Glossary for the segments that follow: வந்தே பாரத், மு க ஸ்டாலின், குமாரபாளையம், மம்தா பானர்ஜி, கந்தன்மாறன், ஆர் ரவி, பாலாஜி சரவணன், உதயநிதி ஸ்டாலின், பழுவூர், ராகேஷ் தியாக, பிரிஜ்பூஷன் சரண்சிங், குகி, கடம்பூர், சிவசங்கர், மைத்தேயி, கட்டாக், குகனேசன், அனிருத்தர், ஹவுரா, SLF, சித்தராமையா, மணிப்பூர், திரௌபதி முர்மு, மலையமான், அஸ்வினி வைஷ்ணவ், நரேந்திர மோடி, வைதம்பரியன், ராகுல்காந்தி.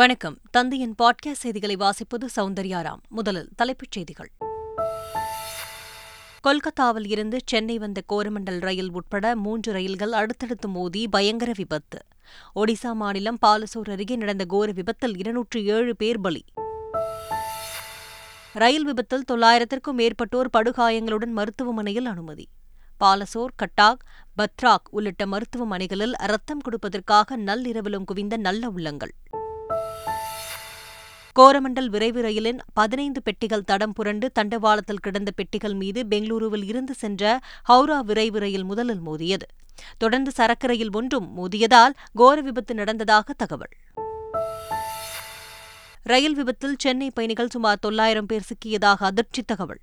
வணக்கம். தந்தையின் பாட்காஸ்ட் செய்திகளை வாசிப்பது சௌந்தர்யாராம். முதலில் தலைப்புச் செய்திகள். கொல்கத்தாவில் இருந்து சென்னை வந்த கோரமண்டல் ரயில் உட்பட 3 ரயில்கள் அடுத்தடுத்து மோதி பயங்கர விபத்து. ஒடிசா மாநிலம் பாலசோர் அருகே நடந்த கோர விபத்தில் 207 பேர் பலி. ரயில் விபத்தில் 900க்கும் மேற்பட்டோர் படுகாயங்களுடன் மருத்துவமனையில் அனுமதி. பாலசோர், கட்டாக், பத்ராக் உள்ளிட்ட மருத்துவமனைகளில் இரத்தம் கொடுப்பதற்காக நள்ளிரவிலும் குவிந்த நல்ல உள்ளங்கள். கோரமண்டல் விரைவு ரயிலின் 15 பெட்டிகள் தடம் புரண்டு தண்டவாளத்தில் கிடந்த பெட்டிகள் மீது பெங்களூருவில் இருந்து சென்ற ஹவுரா விரைவு ரயில் முதலில் மோதியது. தொடர்ந்து சரக்கு ரயில் ஒன்றும் மோதியதால் கோர விபத்து நடந்ததாக தகவல். ரயில் விபத்தில் சென்னை பயணிகள் சுமார் 900 பேர் சிக்கியதாக அதிர்ச்சி தகவல்.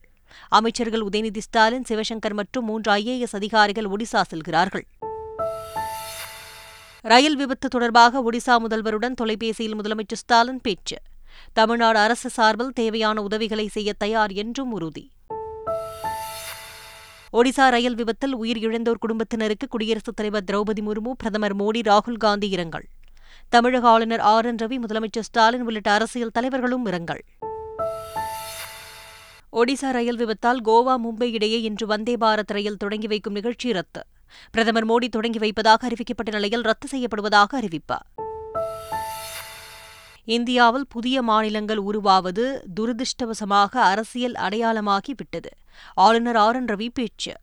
அமைச்சர்கள் உதயநிதி ஸ்டாலின், சிவசங்கர் மற்றும் 3 IAS அதிகாரிகள் ஒடிசா செல்கிறார்கள். ரயில் விபத்து தொடர்பாக ஒடிசா முதல்வருடன் தொலைபேசியில் முதலமைச்சர் ஸ்டாலின் பேச்சு. தமிழ்நாடு அரசு சார்பில் தேவையான உதவிகளை செய்ய தயார் என்றும் உறுதி. ஒடிசா ரயில் விபத்தில் உயிரிழந்தோர் குடும்பத்தினருக்கு குடியரசுத் தலைவர் திரௌபதி முர்மு, பிரதமர் மோடி, ராகுல்காந்தி இரங்கல். தமிழக ஆளுநர் ஆர் ரவி, முதலமைச்சர் ஸ்டாலின் உள்ளிட்ட அரசியல் தலைவர்களும் இரங்கல். ஒடிசா ரயில் விபத்தால் கோவா, மும்பை இடையே இன்று வந்தே பாரத் ரயில் தொடங்கி வைக்கும் நிகழ்ச்சி ரத்து. பிரதமர் மோடி தொடங்கி வைப்பதாக அறிவிக்கப்பட்ட நிலையில் ரத்து செய்யப்படுவதாக அறிவிப்பார். இந்தியாவில் புதிய மாநிலங்கள் உருவாவது துரதிருஷ்டவசமாக அரசியல் அடையாளமாகி விட்டது. ஆளுநர் ஆர் ரவி பேச்சு.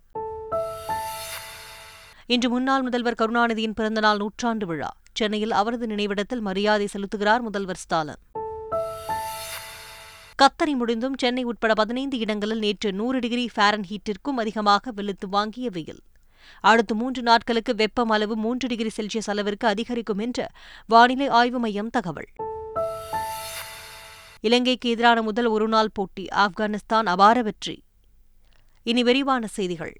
இன்று முன்னாள் முதல்வர் கருணாநிதியின் பிறந்தநாள் நூற்றாண்டு விழா. சென்னையில் அவரது நினைவிடத்தில் மரியாதை செலுத்துகிறார் முதல்வர் ஸ்டாலின். கத்தரி முடிந்தும் சென்னை உட்பட 15 இடங்களில் நேற்று 100 டிகிரி ஃபாரன்ஹீட்டிற்கும் அதிகமாக வெளுத்து வாங்கிய வெயில். அடுத்த 3 நாட்களுக்கு வெப்பம் அளவு 3 டிகிரி செல்சியஸ் அளவிற்கு அதிகரிக்கும் என்று வானிலை ஆய்வு மையம் தகவல். இலங்கைக்கு எதிரான முதல் ஒருநாள் போட்டி ஆப்கானிஸ்தான் அபார வெற்றி. இனி விரிவான செய்திகள்.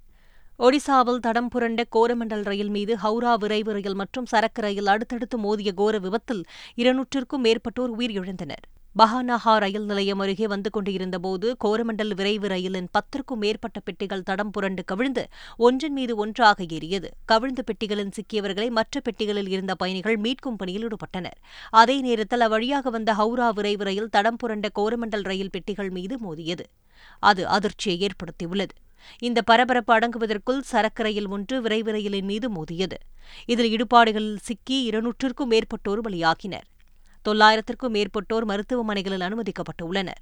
ஒடிசாவில் தடம் புரண்ட கோரமண்டல் ரயில் மீது ஹவுரா விரைவு ரயில் மற்றும் சரக்கு ரயில் அடுத்தடுத்து மோதிய கோர விபத்தில் 200க்கும் மேற்பட்டோர் உயிரிழந்தனர். பஹானஹா ரயில் நிலையம் அருகே வந்து கொண்டிருந்தபோது கோரமண்டல் விரைவு ரயிலின் 10க்கும் மேற்பட்ட பெட்டிகள் தடம் புரண்டு கவிழ்ந்து ஒன்றின் மீது ஒன்றாக ஏறியது. கவிழ்ந்த பெட்டிகளில் சிக்கியவர்களை மற்ற பெட்டிகளில் இருந்த பயணிகள் மீட்கும் பணியில் ஈடுபட்டனர். அதே நேரத்தில் அவ்வழியாக வந்த ஹவுரா விரைவு ரயில் தடம் புரண்ட கோரமண்டல் ரயில் பெட்டிகள் மீது மோதியது. அது அதிர்ச்சியை ஏற்படுத்தியுள்ளது. இந்த பரபரப்பு அடங்குவதற்குள் சரக்கு ரயில் ஒன்று விரைவு ரயிலின் மீது மோதியது. இதில் இடுபாடுகளில் சிக்கி 200க்கும் மேற்பட்டோர் பலியாகினர். 900க்கும் மேற்பட்டோர் மருத்துவமனைகளில் அனுமதிக்கப்பட்டுள்ளனர்.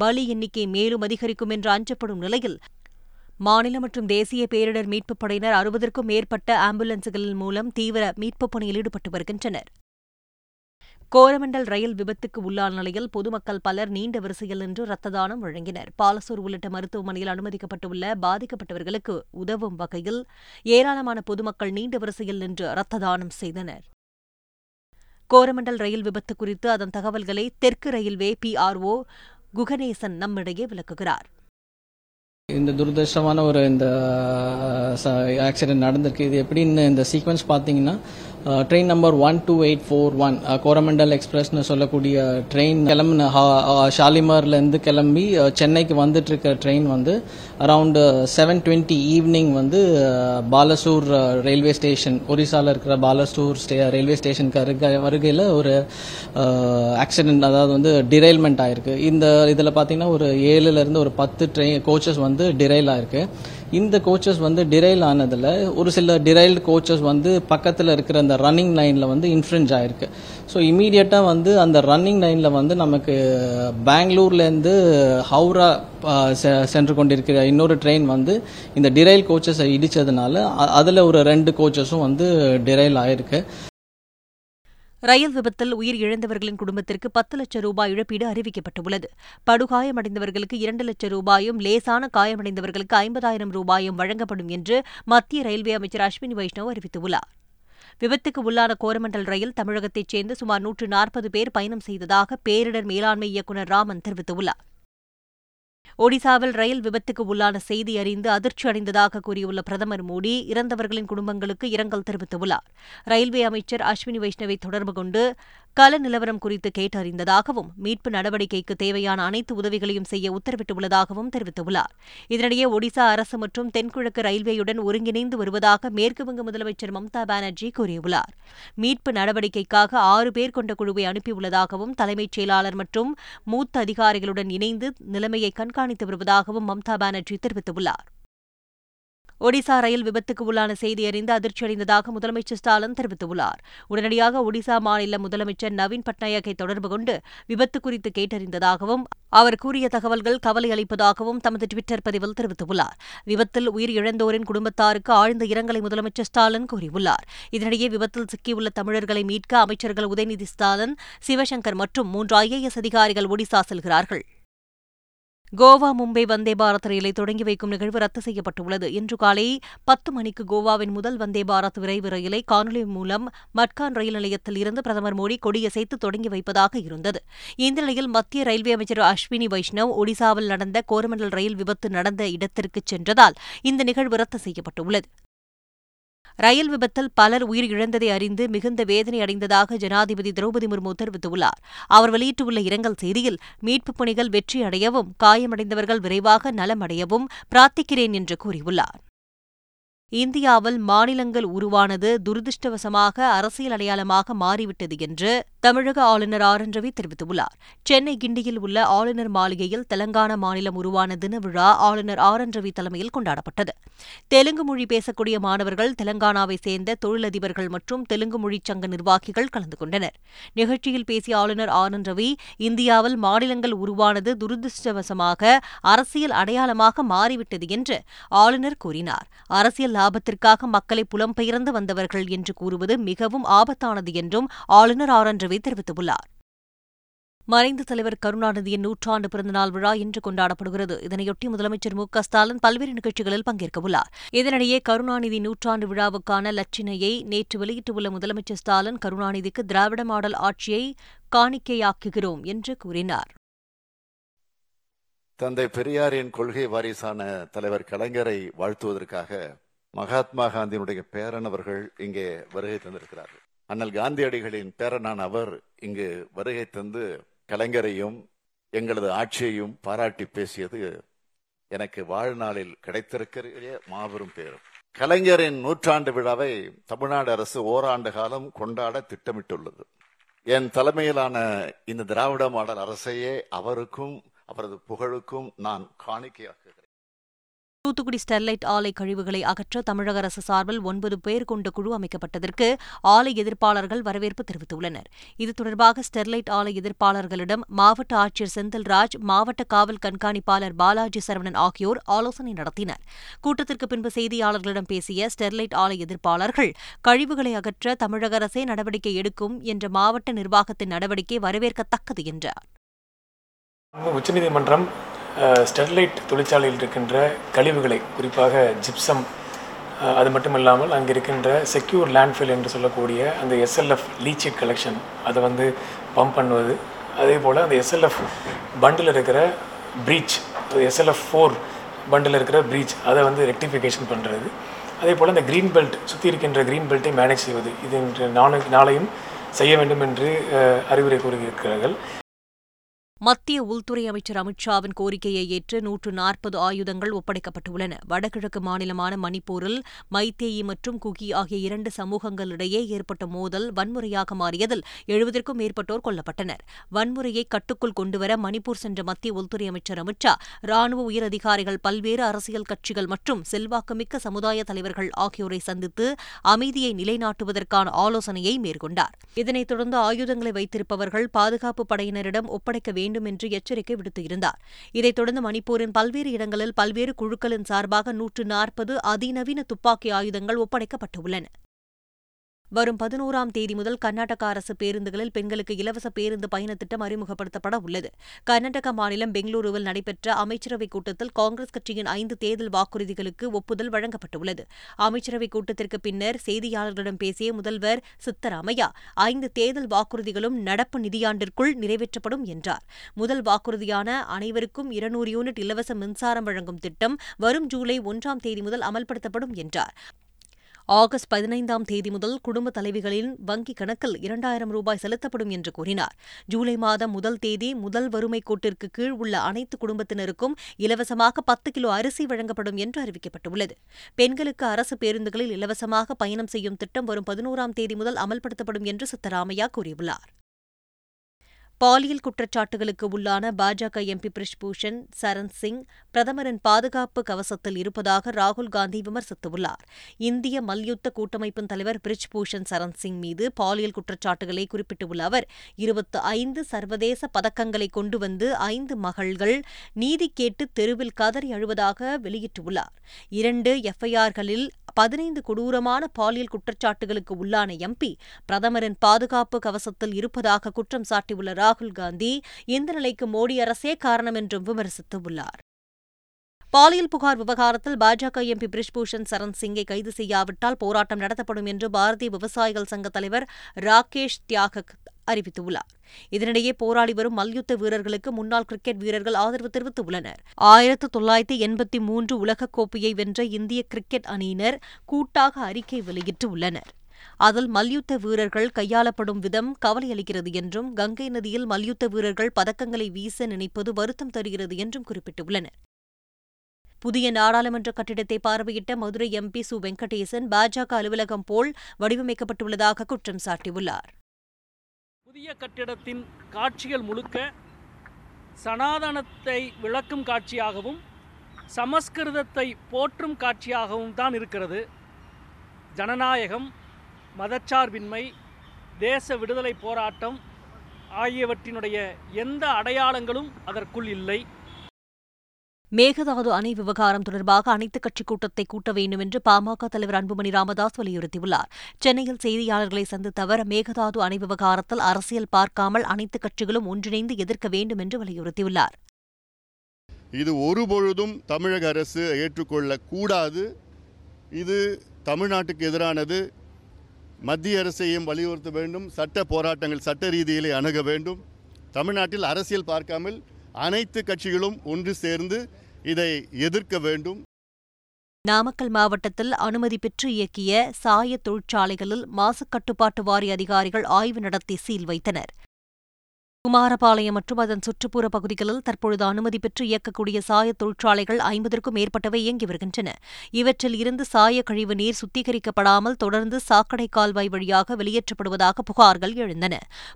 பலி எண்ணிக்கை மேலும் அதிகரிக்கும் என்று அஞ்சப்படும் நிலையில் மாநில மற்றும் தேசிய பேரிடர் மீட்புப் படையினர் 60க்கும் மேற்பட்ட ஆம்புலன்ஸ்களின் மூலம் தீவிர மீட்புப் பணியில் ஈடுபட்டு வருகின்றனர். கோரமண்டல் ரயில் விபத்துக்கு உள்ளான நிலையில் பொதுமக்கள் பலர் நீண்ட வரிசையில் நின்று இரத்த தானம் வழங்கினர். பாலசூர் உள்ளிட்ட மருத்துவமனையில் அனுமதிக்கப்பட்டுள்ள பாதிக்கப்பட்டவர்களுக்கு உதவும் வகையில் ஏராளமான பொதுமக்கள் நீண்ட வரிசையில் நின்று இரத்த தானம் செய்தனர். கோரமண்டல் ரயில் விபத்து குறித்து அதன் தகவல்களை தெற்கு ரயில்வே PRO குகனேசன் நம்மிடையே விளக்குகிறார். இந்த துரதிருஷ்டமான ஒரு இந்த ஆக்சிடென்ட் நடந்திருக்கு. இது எப்படின்னு இந்த சீக்வன்ஸ் பார்த்தீங்கன்னா, ட்ரெயின் நம்பர் 12841 கோரமண்டல் எக்ஸ்பிரஸ்ன்னு சொல்லக்கூடிய ட்ரெயின் கிளம்புன ஷாலிமார்லேருந்து கிளம்பி சென்னைக்கு வந்துட்டு இருக்க ட்ரெயின் வந்து அரவுண்டு 7:20 ஈவினிங் வந்து பாலசூர் ரயில்வே ஸ்டேஷன், ஒரிசாவில் இருக்கிற பாலசூர் ரயில்வே ஸ்டேஷனுக்கு வருகையில் ஒரு ஆக்சிடென்ட், அதாவது வந்து டிரெயில்மெண்ட் ஆயிருக்கு. இந்த இதில் பார்த்தீங்கன்னா ஒரு 7லேருந்து 10 ட்ரெயின் கோச்சஸ் வந்து டிரெயில் ஆயிருக்கு. இந்த கோச்சஸ் வந்து டிரைல் ஆனதில் ஒரு சில டிரைல்டு கோச்சஸ் வந்து பக்கத்தில் இருக்கிற அந்த ரன்னிங் லைனில் வந்து இன்ஃப்ளூன்ஸ் ஆயிருக்கு. ஸோ இமீடியட்டாக வந்து அந்த ரன்னிங் லைனில் வந்து நமக்கு பெங்களூர்லேருந்து ஹவுரா சென்று கொண்டிருக்கிற இன்னொரு ட்ரெயின் வந்து இந்த டிரைல் கோச்சஸை இடித்ததுனால அதில் ஒரு 2 கோச்சஸும் வந்து டிரைல் ஆயிருக்கு. ரயில் விபத்தில் உயிர் இழந்தவர்களின் குடும்பத்திற்கு ₹10 லட்சம் இழப்பீடு அறிவிக்கப்பட்டுள்ளது. படுகாயமடைந்தவர்களுக்கு ₹2 லட்சம், லேசான காயமடைந்தவர்களுக்கு ₹50,000 வழங்கப்படும் என்று மத்திய ரயில்வே அமைச்சர் அஸ்வினி வைஷ்ணவ் அறிவித்துள்ளார். விபத்துக்கு உள்ளான கோரமண்டல் ரயில் தமிழகத்தைச் சேர்ந்து சுமார் 140 பேர் பயணம் செய்ததாக பேரிடர் மேலாண்மை இயக்குநர் ராமன் தெரிவித்துள்ளார். ஒடிசாவில் ரயில் விபத்துக்கு உள்ளான செய்தி அறிந்து அதிர்ச்சி அடைந்ததாக கூறியுள்ள பிரதமர் மோடி இறந்தவர்களின் குடும்பங்களுக்கு இரங்கல் தெரிவித்துள்ளார். ரயில்வே அமைச்சர் அஸ்வினி வைஷ்ணவை தொடர்பு கொண்டு கள நிலவரம் குறித்து கேட்டறிந்ததாகவும் மீட்பு நடவடிக்கைக்கு தேவையான அனைத்து உதவிகளையும் செய்ய உத்தரவிட்டுள்ளதாகவும் தெரிவித்துள்ளார். இதனிடையே ஒடிசா அரசு மற்றும் தென்கிழக்கு ரயில்வேயுடன் ஒருங்கிணைந்து வருவதாக மேற்குவங்க முதலமைச்சர் மம்தா பானர்ஜி கூறியுள்ளார். மீட்பு நடவடிக்கைக்காக 6 பேர் கொண்ட குழுவை அனுப்பியுள்ளதாகவும் தலைமைச் செயலாளர் மற்றும் மூத்த அதிகாரிகளுடன் இணைந்து நிலைமையை கண்காணித்து வருவதாகவும் மம்தா பானர்ஜி தெரிவித்துள்ளார். ஒடிசா ரயில் விபத்துக்கு உள்ளான செய்தி அறிந்து அதிர்ச்சியடைந்ததாக முதலமைச்சர் ஸ்டாலின் தெரிவித்துள்ளார். உடனடியாக ஒடிசா மாநில முதலமைச்சர் நவீன் பட்நாயக்கை தொடர்பு கொண்டு விபத்து குறித்து கேட்டறிந்ததாகவும் அவர் கூறிய தகவல்கள் கவலை அளிப்பதாகவும் தமது டுவிட்டர் பதிவில் தெரிவித்துள்ளார். விபத்தில் உயிரிழந்தோரின் குடும்பத்தாருக்கு ஆழ்ந்த இரங்கலை முதலமைச்சர் ஸ்டாலின் கூறியுள்ளார். இதனிடையே விபத்தில் சிக்கியுள்ள தமிழர்களை மீட்க அமைச்சர்கள் உதயநிதி ஸ்டாலின், சிவசங்கர் மற்றும் 3 IAS அதிகாரிகள் ஒடிசா செல்கிறார்கள். கோவா மும்பை வந்தே பாரத் ரயிலை தொடங்கி வைக்கும் நிகழ்வு ரத்து செய்யப்பட்டுள்ளது. இன்று காலை 10 மணிக்கு கோவாவின் முதல் வந்தே பாரத் விரைவு ரயிலை காணொலி மூலம் மட்கான் ரயில் நிலையத்தில் இருந்து பிரதமர் மோடி கொடியசைத்து தொடங்கி வைப்பதாக இருந்தது. இந்த நிலையில் மத்திய ரயில்வே அமைச்சர் அஸ்வினி வைஷ்ணவ் ஒடிசாவில் நடந்த கோரமண்டல் ரயில் விபத்து நடந்த இடத்திற்கு சென்றதால் இந்த நிகழ்வு ரத்து செய்யப்பட்டுள்ளது. ரயில் விபத்தில் பலர் உயிரிழந்ததை அறிந்து மிகுந்த வேதனை அடைந்ததாக ஜனாதிபதி திரௌபதி முர்மு தெரிவித்துள்ளார். அவர் வெளியிட்டுள்ள இரங்கல் செய்தியில், மீட்புப் பணிகள் வெற்றியடையவும் காயமடைந்தவர்கள் விரைவாக நலமடையவும் பிரார்த்திக்கிறேன் என்று கூறியுள்ளார். இந்தியாவில் மாநிலங்கள் உருவானது துரதிருஷ்டவசமாக அரசியல் அடையாளமாக மாறிவிட்டது என்று தமிழக ஆளுநர் ஆர் ரவி தெரிவித்துள்ளார். சென்னை கிண்டியில் உள்ள ஆளுநர் மாளிகையில் தெலங்கானா மாநிலம் உருவான தின விழா ஆளுநர் ஆர் ரவி தலைமையில் கொண்டாடப்பட்டது. தெலுங்கு மொழி பேசக்கூடிய மாணவர்கள், தெலங்கானாவை சேர்ந்த தொழிலதிபர்கள் மற்றும் தெலுங்கு மொழி சங்க நிர்வாகிகள் கலந்து கொண்டனர். நிகழ்ச்சியில் பேசிய ஆளுநர் ஆர் ரவி, இந்தியாவில் மாநிலங்கள் உருவானது துரதிருஷ்டவசமாக அரசியல் அடையாளமாக மாறிவிட்டது என்று ஆளுநர் கூறினார். அரசியல் லாபத்திற்காக மக்களை புலம்பெயர்ந்து வந்தவர்கள் என்று கூறுவது மிகவும் ஆபத்தானது என்றும் ஆளுநர் ஆர் ரவி தெரிவித்துள்ளார். மறைந்த தலைவர் கருணாநிதியின் 100ஆண்டு பிறந்தநாள் விழா இன்று கொண்டாடப்படுகிறது. இதனையொட்டி முதலமைச்சர் மு க ஸ்டாலின் பல்வேறு நிகழ்ச்சிகளில் பங்கேற்கவுள்ளார். இதனிடையே கருணாநிதி 100ஆண்டு விழாவுக்கான இலச்சினையை நேற்று வெளியிட்டுள்ள முதலமைச்சர் ஸ்டாலின், கருணாநிதிக்கு திராவிட மாடல் ஆட்சியை காணிக்கையாக்குகிறோம் என்று கூறினார். தந்தை பெரியாரின் கொள்கை வாரிசான தலைவர் கலைஞரை வாழ்த்துவதற்காக மகாத்மா காந்தியினுடைய பேரன் அவர்கள் இங்கே வருகை தந்திருக்கிறார்கள். அண்ணல் காந்தியடிகளின் பேரனான அவர் இங்கு வருகை தந்து கலைஞரையும் எங்களது ஆட்சியையும் பாராட்டி பேசியது எனக்கு வாழ்நாளில் கிடைத்திருக்கிற மாபெரும் பேரும். கலைஞரின் 100ஆண்டு விழாவை தமிழ்நாடு அரசு ஓராண்டு காலம் கொண்டாட திட்டமிட்டுள்ளது. என் தலைமையிலான இந்த திராவிட மாடல் அரசையே அவருக்கும் அவரது புகழுக்கும் நான் காணிக்கையாக்குகிறேன். தூத்துக்குடி ஸ்டெர்லைட் ஆலை கழிவுகளை அகற்ற தமிழக அரசு சார்பில் 9 பேர் கொண்ட குழு அமைக்கப்பட்டதற்கு ஆலை எதிர்ப்பாளர்கள் வரவேற்பு தெரிவித்துள்ளனர். இது தொடர்பாக ஸ்டெர்லைட் ஆலை எதிர்ப்பாளர்களிடம் மாவட்ட ஆட்சியர் செந்தில்ராஜ், மாவட்ட காவல் கண்காணிப்பாளர் பாலாஜி சரவணன் ஆகியோர் ஆலோசனை நடத்தினர். கூட்டத்திற்கு பின்பு செய்தியாளர்களிடம் பேசிய ஸ்டெர்லைட் ஆலை எதிர்ப்பாளர்கள், கழிவுகளை அகற்ற தமிழக அரசே நடவடிக்கை எடுக்கும் என்ற மாவட்ட நிர்வாகத்தின் நடவடிக்கை வரவேற்கத்தக்கது என்றார். உச்சநீதிமன்றம் ஸ்டெர்லைட் தொழிற்சாலையில் இருக்கின்ற கழிவுகளை, குறிப்பாக ஜிப்சம், அது மட்டும் இல்லாமல் அங்கே இருக்கின்ற செக்யூர் லேண்ட்ஃபில் என்று சொல்லக்கூடிய அந்த SLF லீச்சேட் கலெக்ஷன், அதை பம்ப் பண்ணுவது, அதே போல் அந்த SLF பண்டில் இருக்கிற ப்ரீச், SLF 4 பண்டில் இருக்கிற ப்ரீச், அதை ரெக்டிஃபிகேஷன் பண்ணுறது, அதே போல் அந்த க்ரீன் பெல்ட், சுற்றி இருக்கின்ற க்ரீன் பெல்ட்டை மேனேஜ் செய்வது, இது இன்று நாளையும் செய்ய வேண்டும் என்று அறிவுரை கூறியிருக்கிறார்கள். மத்திய உள்துறை அமைச்சர் அமித்ஷாவின் கோரிக்கையை ஏற்று 140 ஆயுதங்கள் ஒப்படைக்கப்பட்டுள்ளன. வடகிழக்கு மாநிலமான மணிப்பூரில் மைத்தேயி மற்றும் குகி ஆகிய 2 சமூகங்களிடையே ஏற்பட்ட மோதல் வன்முறையாக மாறியதில் 70க்கும் மேற்பட்டோர் கொல்லப்பட்டனர். வன்முறையை கட்டுக்குள் கொண்டுவர மணிப்பூர் சென்ற மத்திய உள்துறை அமைச்சர் அமித்ஷா ராணுவ உயரதிகாரிகள், பல்வேறு அரசியல் கட்சிகள் மற்றும் செல்வாக்குமிக்க சமுதாய தலைவர்கள் ஆகியோரை சந்தித்து அமைதியை நிலைநாட்டுவதற்கான ஆலோசனையை மேற்கொண்டார். இதனைத் தொடர்ந்து ஆயுதங்களை வைத்திருப்பவர்கள் பாதுகாப்பு படையினரிடம் ஒப்படைக்க வேண்டும் என்று எச்சரிக்கை விடுத்திருந்தார். இதைத் தொடர்ந்து மணிப்பூரின் பல்வேறு இடங்களில் பல்வேறு குழுக்களின் சார்பாக 140 அதிநவீன துப்பாக்கி ஆயுதங்கள் ஒப்படைக்கப்பட்டுள்ளன. வரும் 11ஆம் தேதி முதல் கர்நாடக அரசு பேருந்துகளில் பெண்களுக்கு இலவச பேருந்து பயண திட்டம் அறிமுகப்படுத்தப்பட உள்ளது. கர்நாடக மாநிலம் பெங்களூருவில் நடைபெற்ற அமைச்சரவைக் கூட்டத்தில் காங்கிரஸ் கட்சியின் 5 தேர்தல் வாக்குறுதிகளுக்கு ஒப்புதல் வழங்கப்பட்டுள்ளது. அமைச்சரவைக் கூட்டத்திற்கு பின்னர் செய்தியாளர்களிடம் பேசிய முதல்வர் சித்தராமையா, 5 தேர்தல் வாக்குறுதிகளும் நடப்பு நிதியாண்டிற்குள் நிறைவேற்றப்படும் என்றார். முதல் வாக்குறுதியான அனைவருக்கும் 200 யூனிட் இலவச மின்சாரம் வழங்கும் திட்டம் வரும் ஜூலை 1ஆம் தேதி முதல் அமல்படுத்தப்படும் என்றார். ஆகஸ்ட் 15 முதல் குடும்ப தலைவிகளின் வங்கிக் கணக்கில் 2,000 ரூபாய் செலுத்தப்படும் என்று கூறினார். ஜூலை மாதம் 1 முதல் வறுமை கோட்டிற்கு கீழ் உள்ள அனைத்து குடும்பத்தினருக்கும் இலவசமாக 10 கிலோ அரிசி வழங்கப்படும் என்று அறிவிக்கப்பட்டுள்ளது. பெண்களுக்கு அரசு பேருந்துகளில் இலவசமாக பயணம் செய்யும் திட்டம் வரும் 11 முதல் அமல்படுத்தப்படும் என்று சித்தராமையா கூறியுள்ளார். பாலியல் குற்றச்சாட்டுகளுக்கு உள்ளான பாஜக எம்பி பிரிஜ்பூஷன் சரண்சிங் பிரதமரின் பாதுகாப்பு கவசத்தில் இருப்பதாக ராகுல்காந்தி விமர்சித்துள்ளார். இந்திய மல்யுத்த கூட்டமைப்பின் தலைவர் பிரிஜ்பூஷன் சரண்சிங் மீது பாலியல் குற்றச்சாட்டுகளை குறிப்பிட்டுள்ள அவர் 25 சர்வதேச பதக்கங்களை கொண்டு வந்து 5 மகள்கள் நீதி கேட்டு தெருவில் கதறி அழுவதாக வெளியிட்டுள்ளார். 2 எஃப்ஐஆர்களில் 15 கொடூரமான பாலியல் குற்றச்சாட்டுகளுக்கு உள்ளான எம்பி பிரதமரின் பாதுகாப்பு கவசத்தில் இருப்பதாக குற்றம் சாட்டியுள்ள ராகுல்காந்தி இந்த நிலைக்கு மோடி அரசே காரணம் என்றும் விமர்சித்துள்ளார். பாலியல் புகார் விவகாரத்தில் பாஜக எம்பி பிரிஜ்பூஷன் சரண்சிங்கை கைது செய்யாவிட்டால் போராட்டம் நடத்தப்படும் என்று பாரதிய விவசாயிகள் சங்க தலைவர் ராகேஷ் தியாக அறிவித்துள்ளார். இதனிடையே போராடி வரும் மல்யுத்த வீரர்களுக்கு முன்னாள் கிரிக்கெட் வீரர்கள் ஆதரவு தெரிவித்துள்ளனர். 1983 உலகக்கோப்பையை வென்ற இந்திய கிரிக்கெட் அணியினர் கூட்டாக அறிக்கை வெளியிட்டுள்ளனர். அதில் மல்யுத்த வீரர்கள் கையாளப்படும் விதம் கவலையளிக்கிறது என்றும் கங்கை நதியில் மல்யுத்த வீரர்கள் பதக்கங்களை வீச நினைப்பது வருத்தம் தருகிறது என்றும் குறிப்பிட்டுள்ளனர். புதிய நாடாளுமன்ற கட்டிடத்தை பார்வையிட்ட மதுரை எம்பி சு வெங்கடேசன் பாஜக அலுவலகம் போல் வடிவமைக்கப்பட்டுள்ளதாக குற்றம் சாட்டியுள்ளார். புதிய கட்டிடத்தின் காட்சிகள் முழுக்க சனாதனத்தை விளக்கும் காட்சியாகவும் சமஸ்கிருதத்தை போற்றும் காட்சியாகவும் தான் இருக்கிறது. ஜனநாயகம், மதச்சார்பின்மை, தேச விடுதலை போராட்டம் ஆகியவற்றினுடைய எந்த அடையாளங்களும் அதற்குள் இல்லை. மேகதாது அணை விவகாரம் தொடர்பாக அனைத்துக் கட்சிக் கூட்டத்தை கூட்ட வேண்டும் என்று பாமக தலைவர் அன்புமணி ராமதாஸ் வலியுறுத்தியுள்ளார். சென்னையில் செய்தியாளர்களை சந்தித்த அவர் மேகதாது அணை விவகாரத்தில் அரசியல் பார்க்காமல் அனைத்துக் கட்சிகளும் ஒன்றிணைந்து எதிர்க்க வேண்டும் என்று வலியுறுத்தியுள்ளார். இது ஒருபொழுதும் தமிழக அரசு ஏற்றுக்கொள்ளக்கூடாது. இது தமிழ்நாட்டுக்கு எதிரானது. மத்திய அரசையும் வலியுறுத்த வேண்டும். சட்ட போராட்டங்கள் சட்ட ரீதியிலே அணுக வேண்டும். தமிழ்நாட்டில் அரசியல் பார்க்காமல் அனைத்து கட்சிகளும் ஒன்று சேர்ந்து இதை எதிர்க்க வேண்டும். நாமக்கல் மாவட்டத்தில் அனுமதி பெற்று இயக்கிய சாய தொழிற்சாலைகளில் மாசுக்கட்டுப்பாட்டு வாரிய அதிகாரிகள் ஆய்வு நடத்தி சீல் வைத்தனர். குமாரபாளையம் மற்றும் அதன் சுற்றுப்புற பகுதிகளில் தற்பொழுது அனுமதி பெற்று இயக்கக்கூடிய சாய தொழிற்சாலைகள் 50க்கும் மேற்பட்டவை இயங்கி வருகின்றன. இவற்றில் இருந்து சாய கழிவு நீர் சுத்திகரிக்கப்படாமல் தொடர்ந்து சாக்கடை கால்வாய் வழியாக வெளியேற்றப்படுவதாக புகார்கள் எழுந்தன.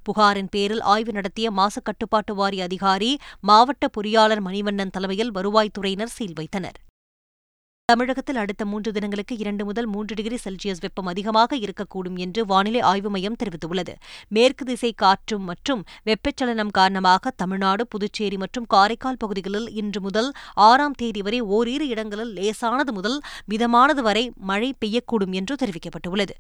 புகாரின் பேரில் ஆய்வு நடத்திய மாசுக்கட்டுப்பாட்டு வாரிய அதிகாரி மாவட்ட பொறியாளர் மணிவண்ணன் தலைமையில் வருவாய்த்துறையினர் சீல் வைத்தனர். தமிழகத்தில் அடுத்த 3 தினங்களுக்கு 2 முதல் 3 டிகிரி செல்சியஸ் வெப்பம் அதிகமாக இருக்கக்கூடும் என்று வானிலை ஆய்வு மையம் தெரிவித்துள்ளது. மேற்கு திசை காற்றும் மற்றும் வெப்பச்சலனம் காரணமாக தமிழ்நாடு, புதுச்சேரி மற்றும் காரைக்கால் பகுதிகளில் இன்று முதல் 6 தேதி வரை ஓரிரு இடங்களில் லேசானது முதல் மிதமானது வரை மழை பெய்யக்கூடும் என்று தெரிவிக்கப்பட்டுள்ளது.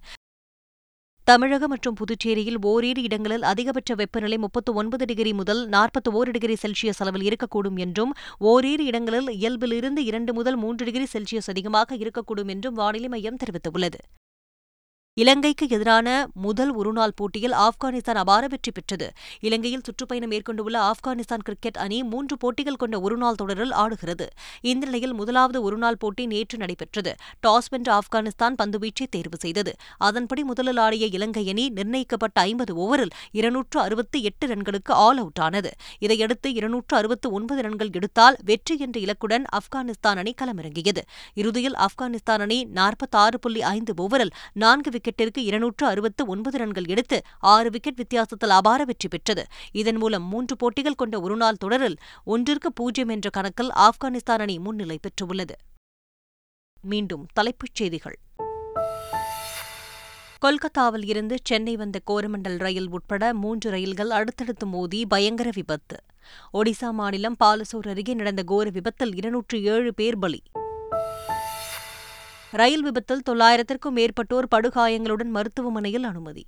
தமிழகம் மற்றும் புதுச்சேரியில் ஓரிரு இடங்களில் அதிகபட்ச வெப்பநிலை 39 டிகிரி முதல் 41 டிகிரி செல்சியஸ் அளவில் இருக்கக்கூடும் என்றும் ஓரிரு இடங்களில் இயல்பிலிருந்து 2 முதல் 3 டிகிரி செல்சியஸ் அதிகமாக இருக்கக்கூடும் என்றும் வானிலை மையம் தெரிவித்துள்ளது. இலங்கைக்கு எதிரான முதல் ஒருநாள் போட்டியில் ஆப்கானிஸ்தான் அபார வெற்றி பெற்றது. இலங்கையில் சுற்றுப்பயணம் மேற்கொண்டுள்ள ஆப்கானிஸ்தான் கிரிக்கெட் அணி 3 போட்டிகள் கொண்ட ஒருநாள் தொடரில் ஆடுகிறது. இந்த நிலையில் முதலாவது ஒருநாள் போட்டி நேற்று நடைபெற்றது. டாஸ் வென்ற ஆப்கானிஸ்தான் பந்துவீச்சை தேர்வு செய்தது. அதன்படி முதலில் ஆடிய இலங்கை அணி நிர்ணயிக்கப்பட்ட 50 ஓவரில் 268 ரன்களுக்கு ஆல் அவுட் ஆனது. இதையடுத்து 269 ரன்கள் எடுத்தால் வெற்றி என்ற இலக்குடன் ஆப்கானிஸ்தான் அணி களமிறங்கியது. இறுதியில் ஆப்கானிஸ்தான் அணி 46.5 ஓவரில் 4 விக்கெட்டிற்கு 269 ரன்கள் எடுத்து 6 விக்கெட் வித்தியாசத்தில் அபார வெற்றி பெற்றது. இதன் மூலம் 3 போட்டிகள் கொண்ட ஒருநாள் தொடரில் 1-0 என்ற கணக்கில் ஆப்கானிஸ்தான் அணி முன்னிலை பெற்றுள்ளது. மீண்டும் தலைப்புச் செய்திகள். கொல்கத்தாவில் இருந்து சென்னை வந்த கோரமண்டல் ரயில் உட்பட 3 ரயில்கள் அடுத்தடுத்து மோதி பயங்கர விபத்து. ஒடிசா மாநிலம் பாலசோர் அருகே நடந்த கோர விபத்தில் 207 பேர் பலி. ரயில் விபத்தில் 900க்கும் மேற்பட்டோர் படுகாயங்களுடன் மருத்துவமனையில் அனுமதி.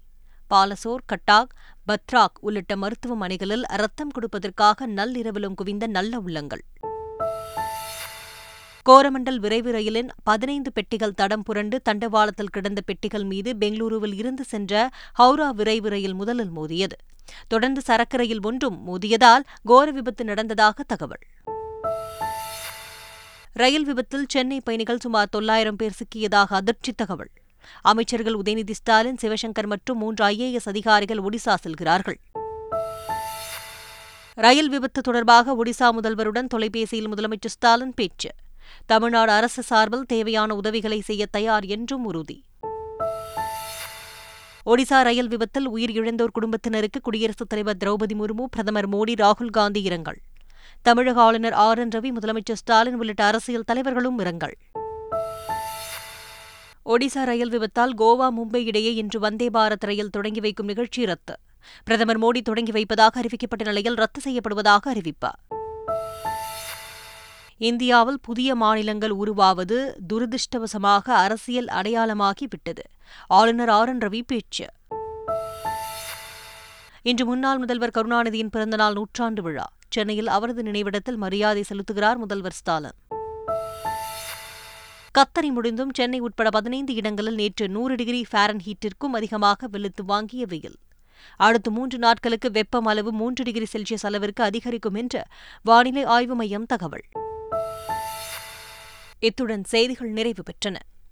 பாலசோர், கட்டாக், பத்ராக் உள்ளிட்ட மருத்துவமனைகளில் இரத்தம் கொடுப்பதற்காக நள்ளிரவிலும் குவிந்த நல்ல உள்ளங்கள். கோரமண்டல் விரைவு ரயிலின் 15 பெட்டிகள் தடம் புரண்டு தண்டவாளத்தில் கிடந்த பெட்டிகள் மீது பெங்களூருவில் இருந்து சென்ற ஹவுரா விரைவு ரயில் முதலில் மோதியது. தொடர்ந்து சரக்கு ரயில் ஒன்றும் மோதியதால் கோர விபத்து நடந்ததாக தகவல். ரயில் விபத்தில் சென்னை பயணிகள் சுமார் 900 பேர் சிக்கியதாக அதிர்ச்சி தகவல். அமைச்சர்கள் உதயநிதி ஸ்டாலின், சிவசங்கர் மற்றும் 3 IAS அதிகாரிகள் ஒடிசா செல்கிறார்கள். ரயில் விபத்து தொடர்பாக ஒடிசா முதல்வருடன் தொலைபேசியில் முதலமைச்சர் ஸ்டாலின் பேச்சு. தமிழ்நாடு அரசு சார்பில் தேவையான உதவிகளை செய்ய தயார் என்றும் உறுதி. ஒடிசா ரயில் விபத்தில் உயிரிழந்தோர் குடும்பத்தினருக்கு குடியரசுத் தலைவர் திரௌபதி முர்மு, பிரதமர் மோடி, ராகுல்காந்தி இரங்கல். தமிழக ஆளுநர் RN Ravi, முதலமைச்சர் ஸ்டாலின் உள்ளிட்ட அரசியல் தலைவர்களும் இரங்கல். ஒடிசா ரயில் விபத்தால் கோவா மும்பை இடையே இன்று வந்தே பாரத் ரயில் தொடங்கி வைக்கும் நிகழ்ச்சி ரத்து. பிரதமர் மோடி தொடங்கி வைப்பதாக அறிவிக்கப்பட்ட நிலையில் ரத்து செய்யப்படுவதாக அறிவிப்பார். இந்தியாவில் புதிய மாநிலங்கள் உருவாவது துரதிருஷ்டவசமாக அரசியல் அடையாளமாகிவிட்டது. ஆளுநர் RN Ravi பேச்சு. இன்று முன்னாள் முதல்வர் கருணாநிதியின் பிறந்தநாள் நூற்றாண்டு விழா. சென்னையில் அவரது நினைவிடத்தில் மரியாதை செலுத்துகிறார் முதல்வர் ஸ்டாலின். கத்தரி முடிந்தும் சென்னை உட்பட 15 இடங்களில் நேற்று 100 டிகிரி ஃபாரன்ஹீட்டிற்கும் அதிகமாக வெளுத்து வாங்கிய வெயில். அடுத்த 3 நாட்களுக்கு வெப்பம் அளவு 3 டிகிரி செல்சியஸ் அளவிற்கு அதிகரிக்கும் என்று வானிலை ஆய்வு மையம் தகவல். இத்துடன் செய்திகள் நிறைவு பெற்றன.